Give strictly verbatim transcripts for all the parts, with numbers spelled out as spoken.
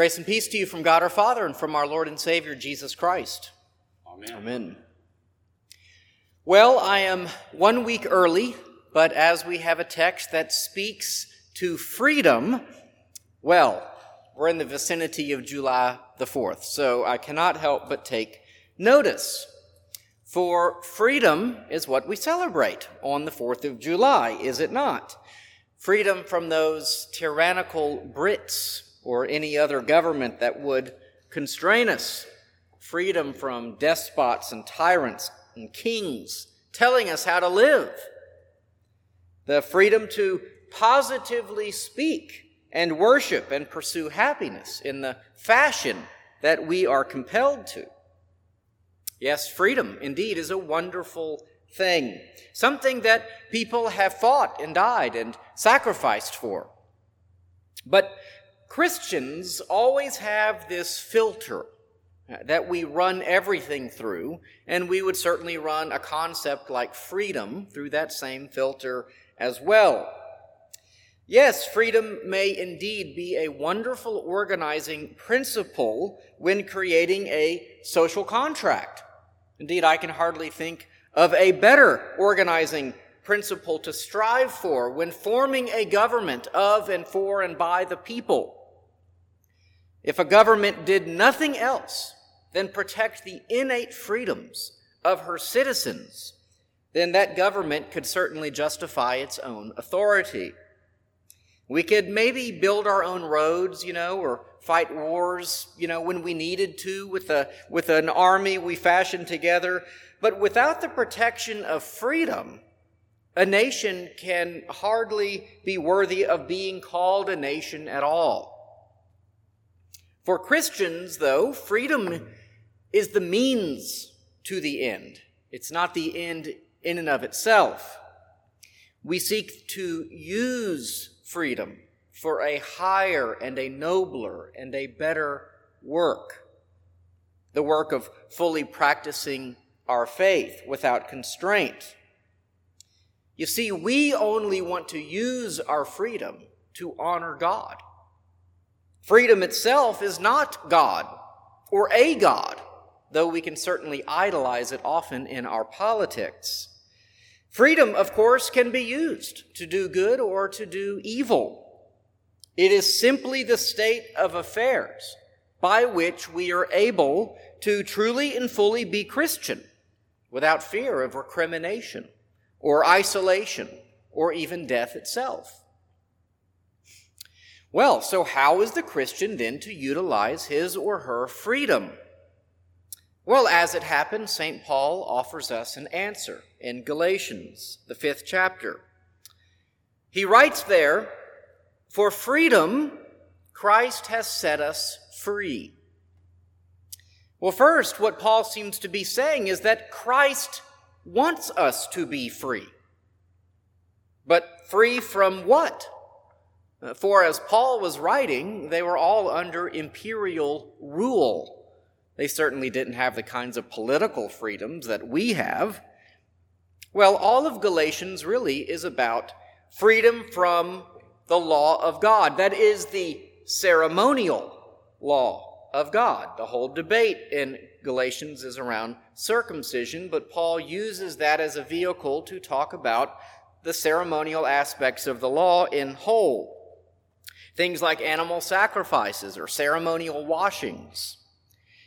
Grace and peace to you from God our Father and from our Lord and Savior, Jesus Christ. Amen. Amen. Well, I am one week early, but as we have a text that speaks to freedom, well, we're in the vicinity of July the fourth, so I cannot help but take notice. For freedom is what we celebrate on the fourth of July, is it not? Freedom from those tyrannical Brits or any other government that would constrain us. Freedom from despots and tyrants and kings telling us how to live. The freedom to positively speak and worship and pursue happiness in the fashion that we are compelled to. Yes, freedom indeed is a wonderful thing, something that people have fought and died and sacrificed for. But Christians always have this filter that we run everything through, and we would certainly run a concept like freedom through that same filter as well. Yes, freedom may indeed be a wonderful organizing principle when creating a social contract. Indeed, I can hardly think of a better organizing principle to strive for when forming a government of and for and by the people. If a government did nothing else than protect the innate freedoms of her citizens, then that government could certainly justify its own authority. We could maybe build our own roads, you know, or fight wars, you know, when we needed to with a with an army we fashioned together. But without the protection of freedom, a nation can hardly be worthy of being called a nation at all. For Christians, though, freedom is the means to the end. It's not the end in and of itself. We seek to use freedom for a higher and a nobler and a better work, the work of fully practicing our faith without constraint. You see, we only want to use our freedom to honor God. Freedom itself is not God or a God, though we can certainly idolize it often in our politics. Freedom, of course, can be used to do good or to do evil. It is simply the state of affairs by which we are able to truly and fully be Christian without fear of recrimination or isolation or even death itself. Well, so how is the Christian then to utilize his or her freedom? Well, as it happens, Saint Paul offers us an answer in Galatians, the fifth chapter. He writes there, "For freedom, Christ has set us free." Well, first, what Paul seems to be saying is that Christ wants us to be free. But free from what? For as Paul was writing, they were all under imperial rule. They certainly didn't have the kinds of political freedoms that we have. Well, all of Galatians really is about freedom from the law of God. That is the ceremonial law of God. The whole debate in Galatians is around circumcision, but Paul uses that as a vehicle to talk about the ceremonial aspects of the law in whole. Things like animal sacrifices or ceremonial washings.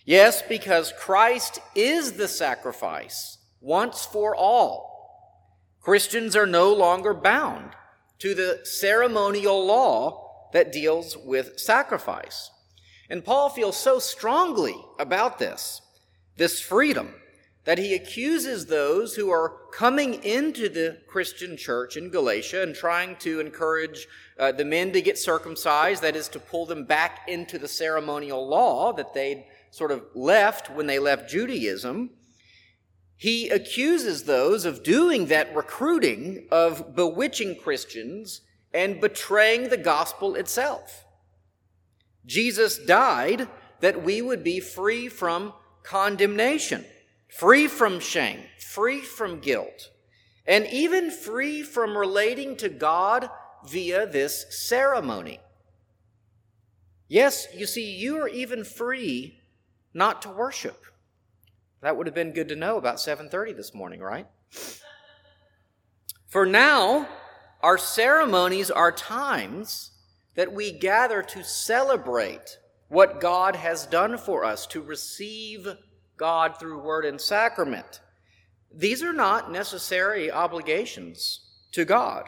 Yes, because Christ is the sacrifice once for all. Christians are no longer bound to the ceremonial law that deals with sacrifice. And Paul feels so strongly about this, this freedom, that he accuses those who are coming into the Christian church in Galatia and trying to encourage uh, the men to get circumcised, that is to pull them back into the ceremonial law that they'd sort of left when they left Judaism. He accuses those of doing that recruiting, of bewitching Christians and betraying the gospel itself. Jesus died that we would be free from condemnation, free from shame, free from guilt, and even free from relating to God via this ceremony. Yes, you see, you are even free not to worship. That would have been good to know about seven thirty this morning, right? For now, our ceremonies are times that we gather to celebrate what God has done for us, to receive God through word and sacrament. These are not necessary obligations to God.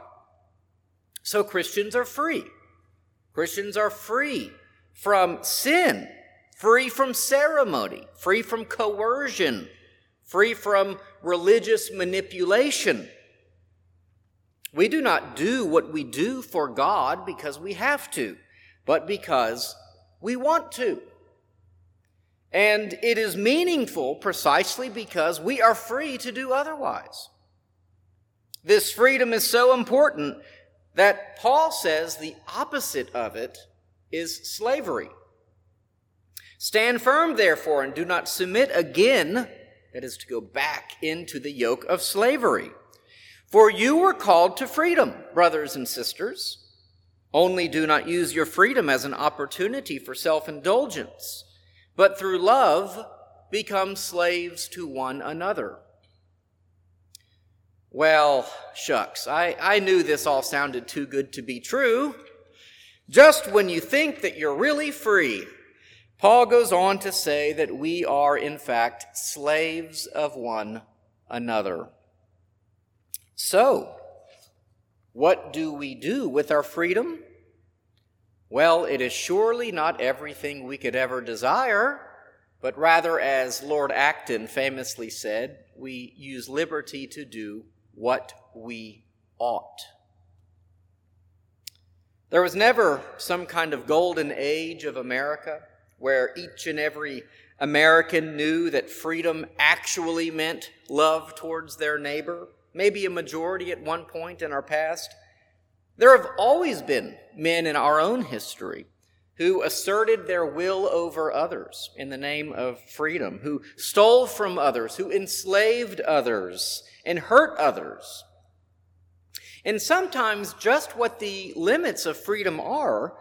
So Christians are free. Christians are free from sin, free from ceremony, free from coercion, free from religious manipulation. We do not do what we do for God because we have to, but because we want to. And it is meaningful precisely because we are free to do otherwise. This freedom is so important that Paul says the opposite of it is slavery. Stand firm, therefore, and do not submit again, that is to go back into the yoke of slavery. For you were called to freedom, brothers and sisters. Only do not use your freedom as an opportunity for self-indulgence, but through love become slaves to one another. Well, shucks, I, I knew this all sounded too good to be true. Just when you think that you're really free, Paul goes on to say that we are, in fact, slaves of one another. So, what do we do with our freedom? Well, it is surely not everything we could ever desire, but rather, as Lord Acton famously said, we use liberty to do what we ought. There was never some kind of golden age of America where each and every American knew that freedom actually meant love towards their neighbor. Maybe a majority at one point in our past. There have always been men in our own history who asserted their will over others in the name of freedom, who stole from others, who enslaved others and hurt others. And sometimes just what the limits of freedom are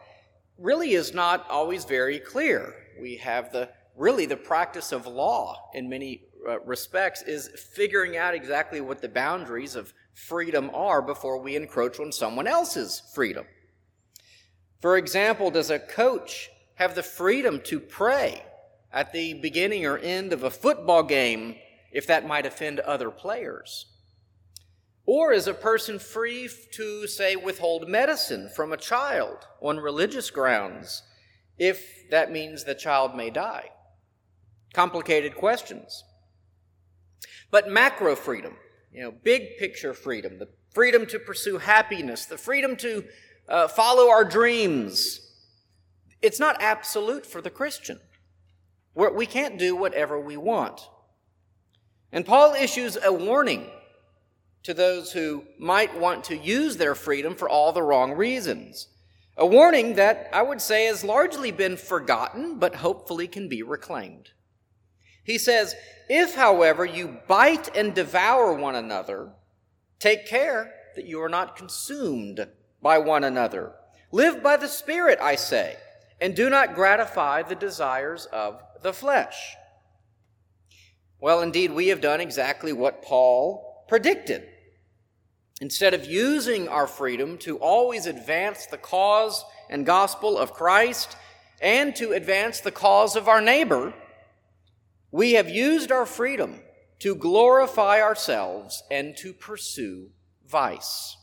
really is not always very clear. We have the really the practice of law in many Uh, respects is figuring out exactly what the boundaries of freedom are before we encroach on someone else's freedom. For example, does a coach have the freedom to pray at the beginning or end of a football game if that might offend other players? Or is a person free to, say, withhold medicine from a child on religious grounds if that means the child may die? Complicated questions. But macro freedom, you know, big picture freedom, the freedom to pursue happiness, the freedom to uh, follow our dreams, it's not absolute for the Christian. We're, we can't do whatever we want. And Paul issues a warning to those who might want to use their freedom for all the wrong reasons, a warning that I would say has largely been forgotten but hopefully can be reclaimed. He says, if, however, you bite and devour one another, take care that you are not consumed by one another. Live by the Spirit, I say, and do not gratify the desires of the flesh. Well, indeed, we have done exactly what Paul predicted. Instead of using our freedom to always advance the cause and gospel of Christ and to advance the cause of our neighbor, we have used our freedom to glorify ourselves and to pursue vice.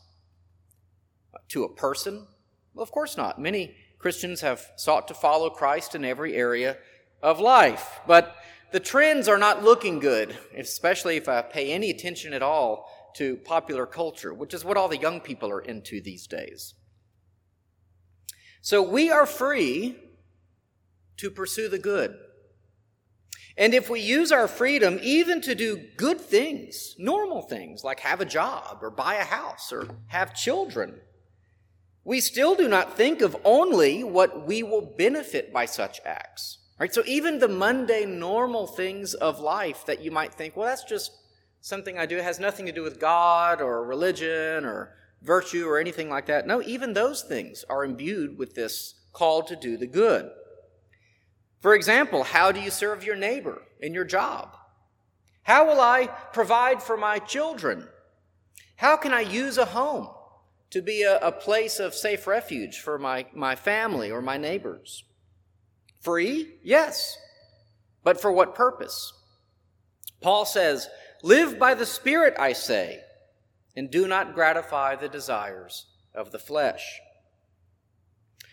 To a person? Well, of course not. Many Christians have sought to follow Christ in every area of life. But the trends are not looking good, especially if I pay any attention at all to popular culture, which is what all the young people are into these days. So we are free to pursue the good. And if we use our freedom even to do good things, normal things like have a job or buy a house or have children, we still do not think of only what we will benefit by such acts. Right? So even the mundane, normal things of life that you might think, well, that's just something I do. It has nothing to do with God or religion or virtue or anything like that. No, even those things are imbued with this call to do the good. For example, how do you serve your neighbor in your job? How will I provide for my children? How can I use a home to be a, a place of safe refuge for my, my family or my neighbors? Free? Yes. But for what purpose? Paul says, "Live by the Spirit, I say, and do not gratify the desires of the flesh."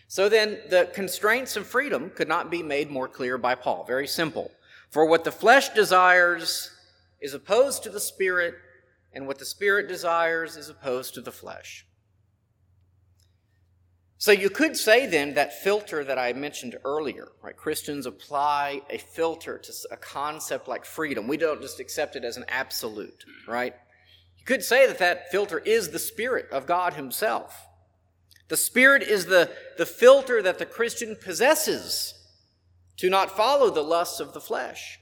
So then, the constraints of freedom could not be made more clear by Paul. Very simple. For what the flesh desires is opposed to the Spirit, and what the Spirit desires is opposed to the flesh. So you could say then that filter that I mentioned earlier, right? Christians apply a filter to a concept like freedom. We don't just accept it as an absolute, right? You could say that that filter is the Spirit of God himself. The Spirit is the, the filter that the Christian possesses to not follow the lusts of the flesh.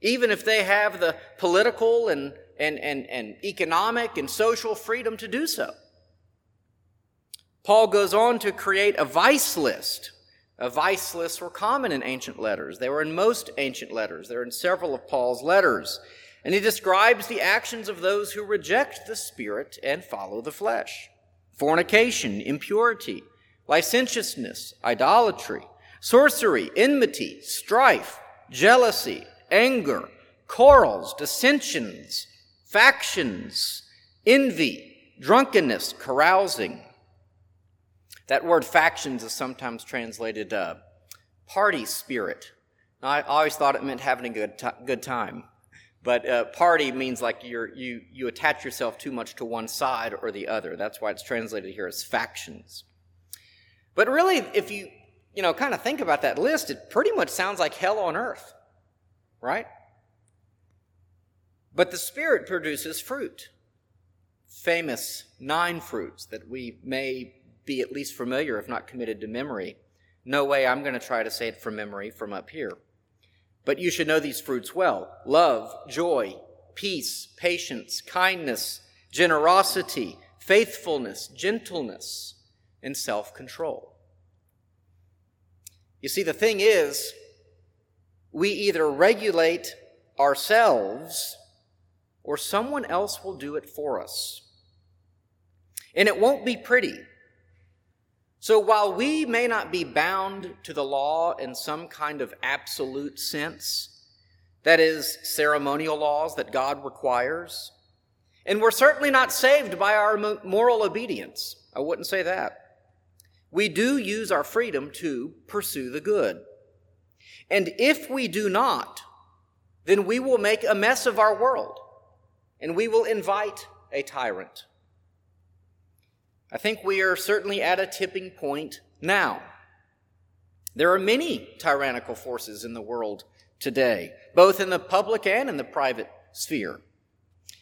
Even if they have the political and, and, and, and economic and social freedom to do so. Paul goes on to create a vice list. A vice lists were common in ancient letters. They were in most ancient letters. They're in several of Paul's letters. And he describes the actions of those who reject the Spirit and follow the flesh. Fornication, impurity, licentiousness, idolatry, sorcery, enmity, strife, jealousy, anger, quarrels, dissensions, factions, envy, drunkenness, carousing. That word factions is sometimes translated uh, party spirit. Now, I always thought it meant having a good, t- good time. But uh, party means like you're, you you attach yourself too much to one side or the other. That's why it's translated here as factions. But really, if you you know kind of think about that list, it pretty much sounds like hell on earth, right? But the Spirit produces fruit, famous nine fruits that we may be at least familiar, if not committed to memory. No way I'm going to try to say it from memory from up here. But you should know these fruits well. Love, joy, peace, patience, kindness, generosity, faithfulness, gentleness, and self-control. You see, the thing is, we either regulate ourselves or someone else will do it for us. And it won't be pretty. So while we may not be bound to the law in some kind of absolute sense, that is, ceremonial laws that God requires, and we're certainly not saved by our moral obedience, I wouldn't say that, we do use our freedom to pursue the good. And if we do not, then we will make a mess of our world, and we will invite a tyrant. I think we are certainly at a tipping point now. There are many tyrannical forces in the world today, both in the public and in the private sphere.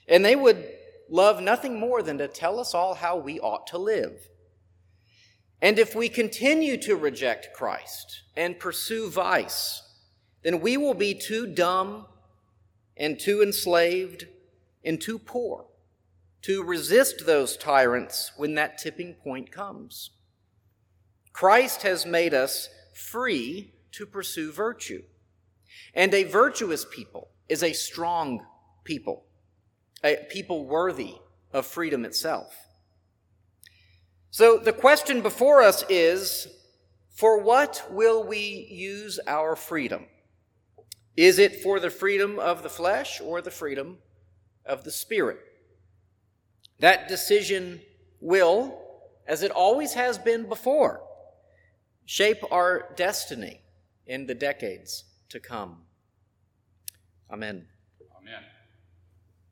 And they would love nothing more than to tell us all how we ought to live. And if we continue to reject Christ and pursue vice, then we will be too dumb and too enslaved and too poor to resist those tyrants when that tipping point comes. Christ has made us free to pursue virtue. And a virtuous people is a strong people, a people worthy of freedom itself. So the question before us is, for what will we use our freedom? Is it for the freedom of the flesh or the freedom of the Spirit? That decision will, as it always has been before, shape our destiny in the decades to come. Amen. Amen.